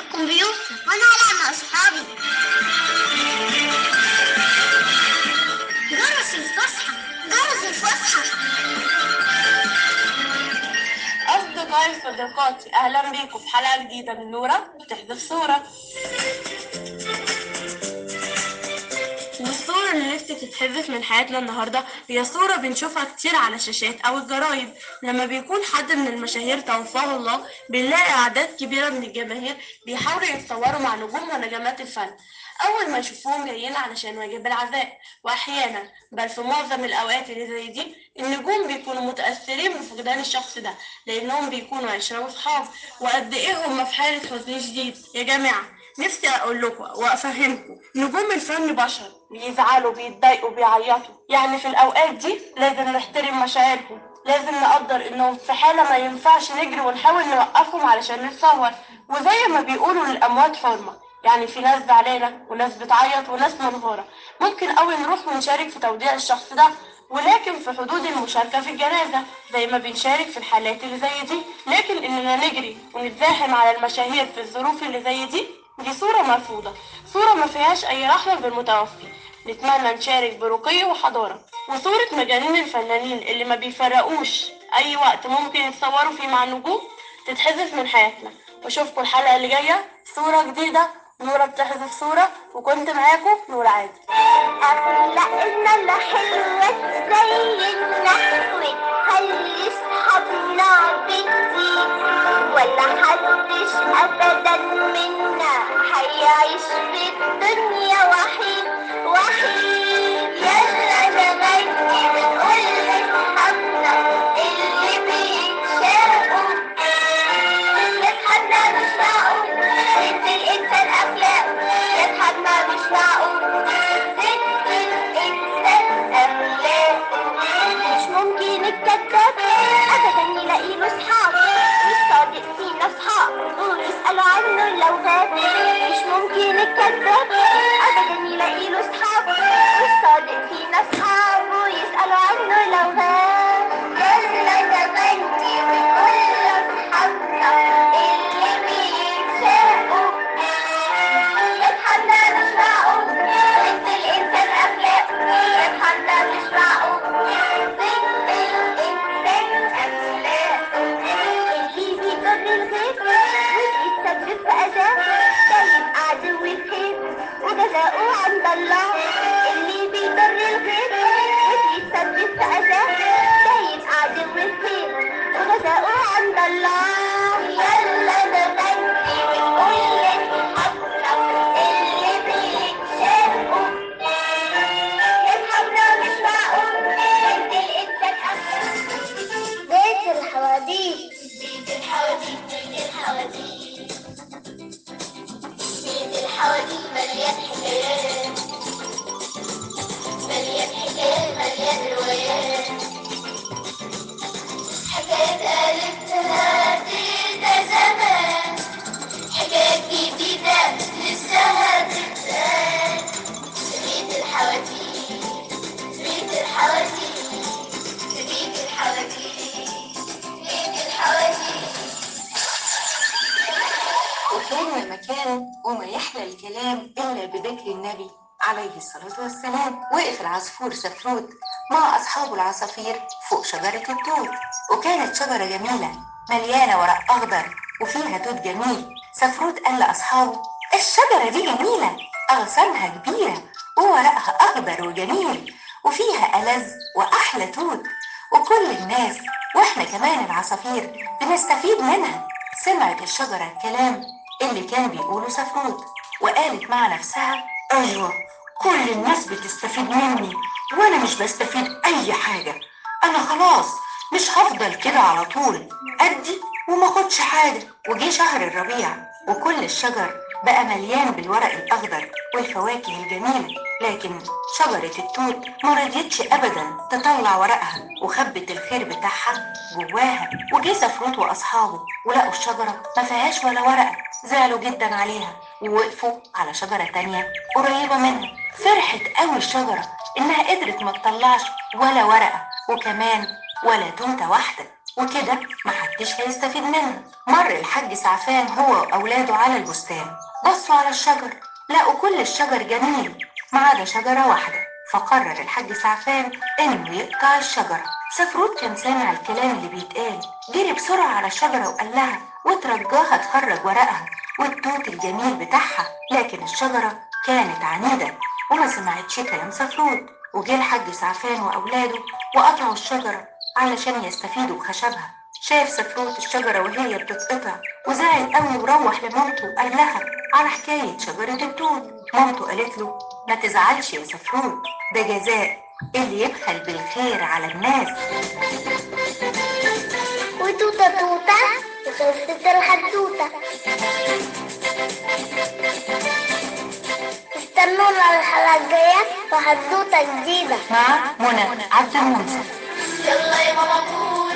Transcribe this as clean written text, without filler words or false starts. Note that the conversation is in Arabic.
الكمبيوتر وانا العب مع اصحابي. جرس الفسحة، جرس الفسحة. أصدقائي وصديقاتي، أهلا بيكم في حلقة جديدة من نورة بتحذف صورة. والصورة اللي نفسي تتحذف من حياتنا النهاردة هي صورة بنشوفها كتير على الشاشات أو الجرايد. لما بيكون حد من المشاهير توفاه الله بنلاقي أعداد كبيرة من الجماهير بيحاولوا يتصوروا مع نجوم ونجمات الفن أول ما يشوفوهم جايين علشان واجب العزاء. وأحيانا بل في معظم الأوقات اللي زي دي النجوم بيكونوا متأثرين بفقدان الشخص ده، لأنهم بيكونوا عشرة وصحاب وقد إيه هم في حالة حزن شديد. يا جماعة نفسي اقول لكم وافهمكم، نجوم الفن بشر، بيزعلوا بيتضايقوا بيعيطوا، يعني في الاوقات دي لازم نحترم مشاعرهم، لازم نقدر انهم في حاله ما ينفعش نجري ونحاول نوقفهم علشان نتصور. وزي ما بيقولوا للاموات حرمه، يعني في ناس زعلانه وناس بتعيط وناس منهاره، ممكن قوي نروح ونشارك في توديع الشخص ده ولكن في حدود المشاركة في الجنازة زي ما بنشارك في الحالات اللي زي دي. لكن اننا نجري ونتزاحم على المشاهير في الظروف اللي زي دي صورة مرفوضة، صورة ما فيهاش أي رحمة بالمتوفي. نتمنى نشارك برقي وحضارة. وصورة مجانين الفنانين اللي ما بيفرقوش أي وقت ممكن يتصوروا فيه مع النجوم تتحذف من حياتنا. واشوفكم الحلقة اللي جاية صورة جديدة. نورة بتحذف صورة، وكنت معاكم نورة عادل. أخلاقنا حلوة زي النحوة، خلي صحابنا بكتير ولا حدش أبدا منا هيعيش في الدنيا وحيد وحيد. يلا نغني ونقول لأصحابنا اللي بيتشاقوا، لأصحابنا مش معقول إن الإنسان أخلاق، لأصحابنا مش معقول إن الإنسان أخلاق. مش ممكن الكذاب أبدا يلاقي له صحاب، مش صادق فينا صحاب ويسألوا عنه لو غاب. مش ممكن الكذاب أبدا يلاقي له صحاب، مش صادق فينا صحاب ويسألوا عنه لو غاب. لازم نغني ونقول لأصحابنا وما يحلى الكلام إلا بذكر النبي عليه الصلاة والسلام. وقف العصفور سفروت مع أصحاب العصافير فوق شجرة التوت، وكانت شجرة جميلة مليانة ورق أخضر وفيها توت جميل. سفروت قال لأصحابه الشجرة دي جميلة، أغصانها كبيرة وورقها أخضر وجميل وفيها ألذ وأحلى توت، وكل الناس وإحنا كمان العصافير بنستفيد منها. سمعت الشجرة الكلام اللي كان بيقوله سفروت وقالت مع نفسها ايوه كل الناس بتستفيد مني وانا مش بستفيد اي حاجه، انا خلاص مش هفضل كده على طول ادي وماخدش حاجه. وجي شهر الربيع وكل الشجر بقى مليان بالورق الاخضر والفواكه الجميله، لكن شجره التوت ما رضيتش ابدا تطلع ورقها وخبت الخير بتاعها جواها. وجي سفروت واصحابه ولقوا الشجره ما فيهاش ولا ورقه، زعلوا جدا عليها ووقفوا على شجرة تانية قريبة منها. فرحت قوي الشجرة انها قدرت ما تطلعش ولا ورقة وكمان ولا توتة واحدة، وكده محدش هيستفيد منها. مر الحاج سعفان هو وأولاده على البستان، بصوا على الشجر لقوا كل الشجر جميل ما عدا شجرة واحدة، فقرر الحاج سعفان إنه يقطع الشجرة. سفروت كان سامع الكلام اللي بيتقال، جري بسرعة على الشجرة وقال لها وترجاها تخرج ورقها والتوت الجميل بتاعها، لكن الشجرة كانت عنيدة وما سمعتش كلام سفروت. وجه الحاج سعفان وأولاده وقطعوا الشجرة علشان يستفيدوا بخشبها. شاف سفروت الشجرة وهي بتتقطع وزعل قوي وروح لمامته وقال لها على حكاية شجرة التوت. مامته قالت له ما تزعلش يا سفروت، ده جزاء اللي يبخل بالخير على الناس. وتوتة توتة وخلصت الحدوتة، استنونا على الحلقة الجاية وحدوتة جديدة مع منى عبد المنصف. يلا يا ماما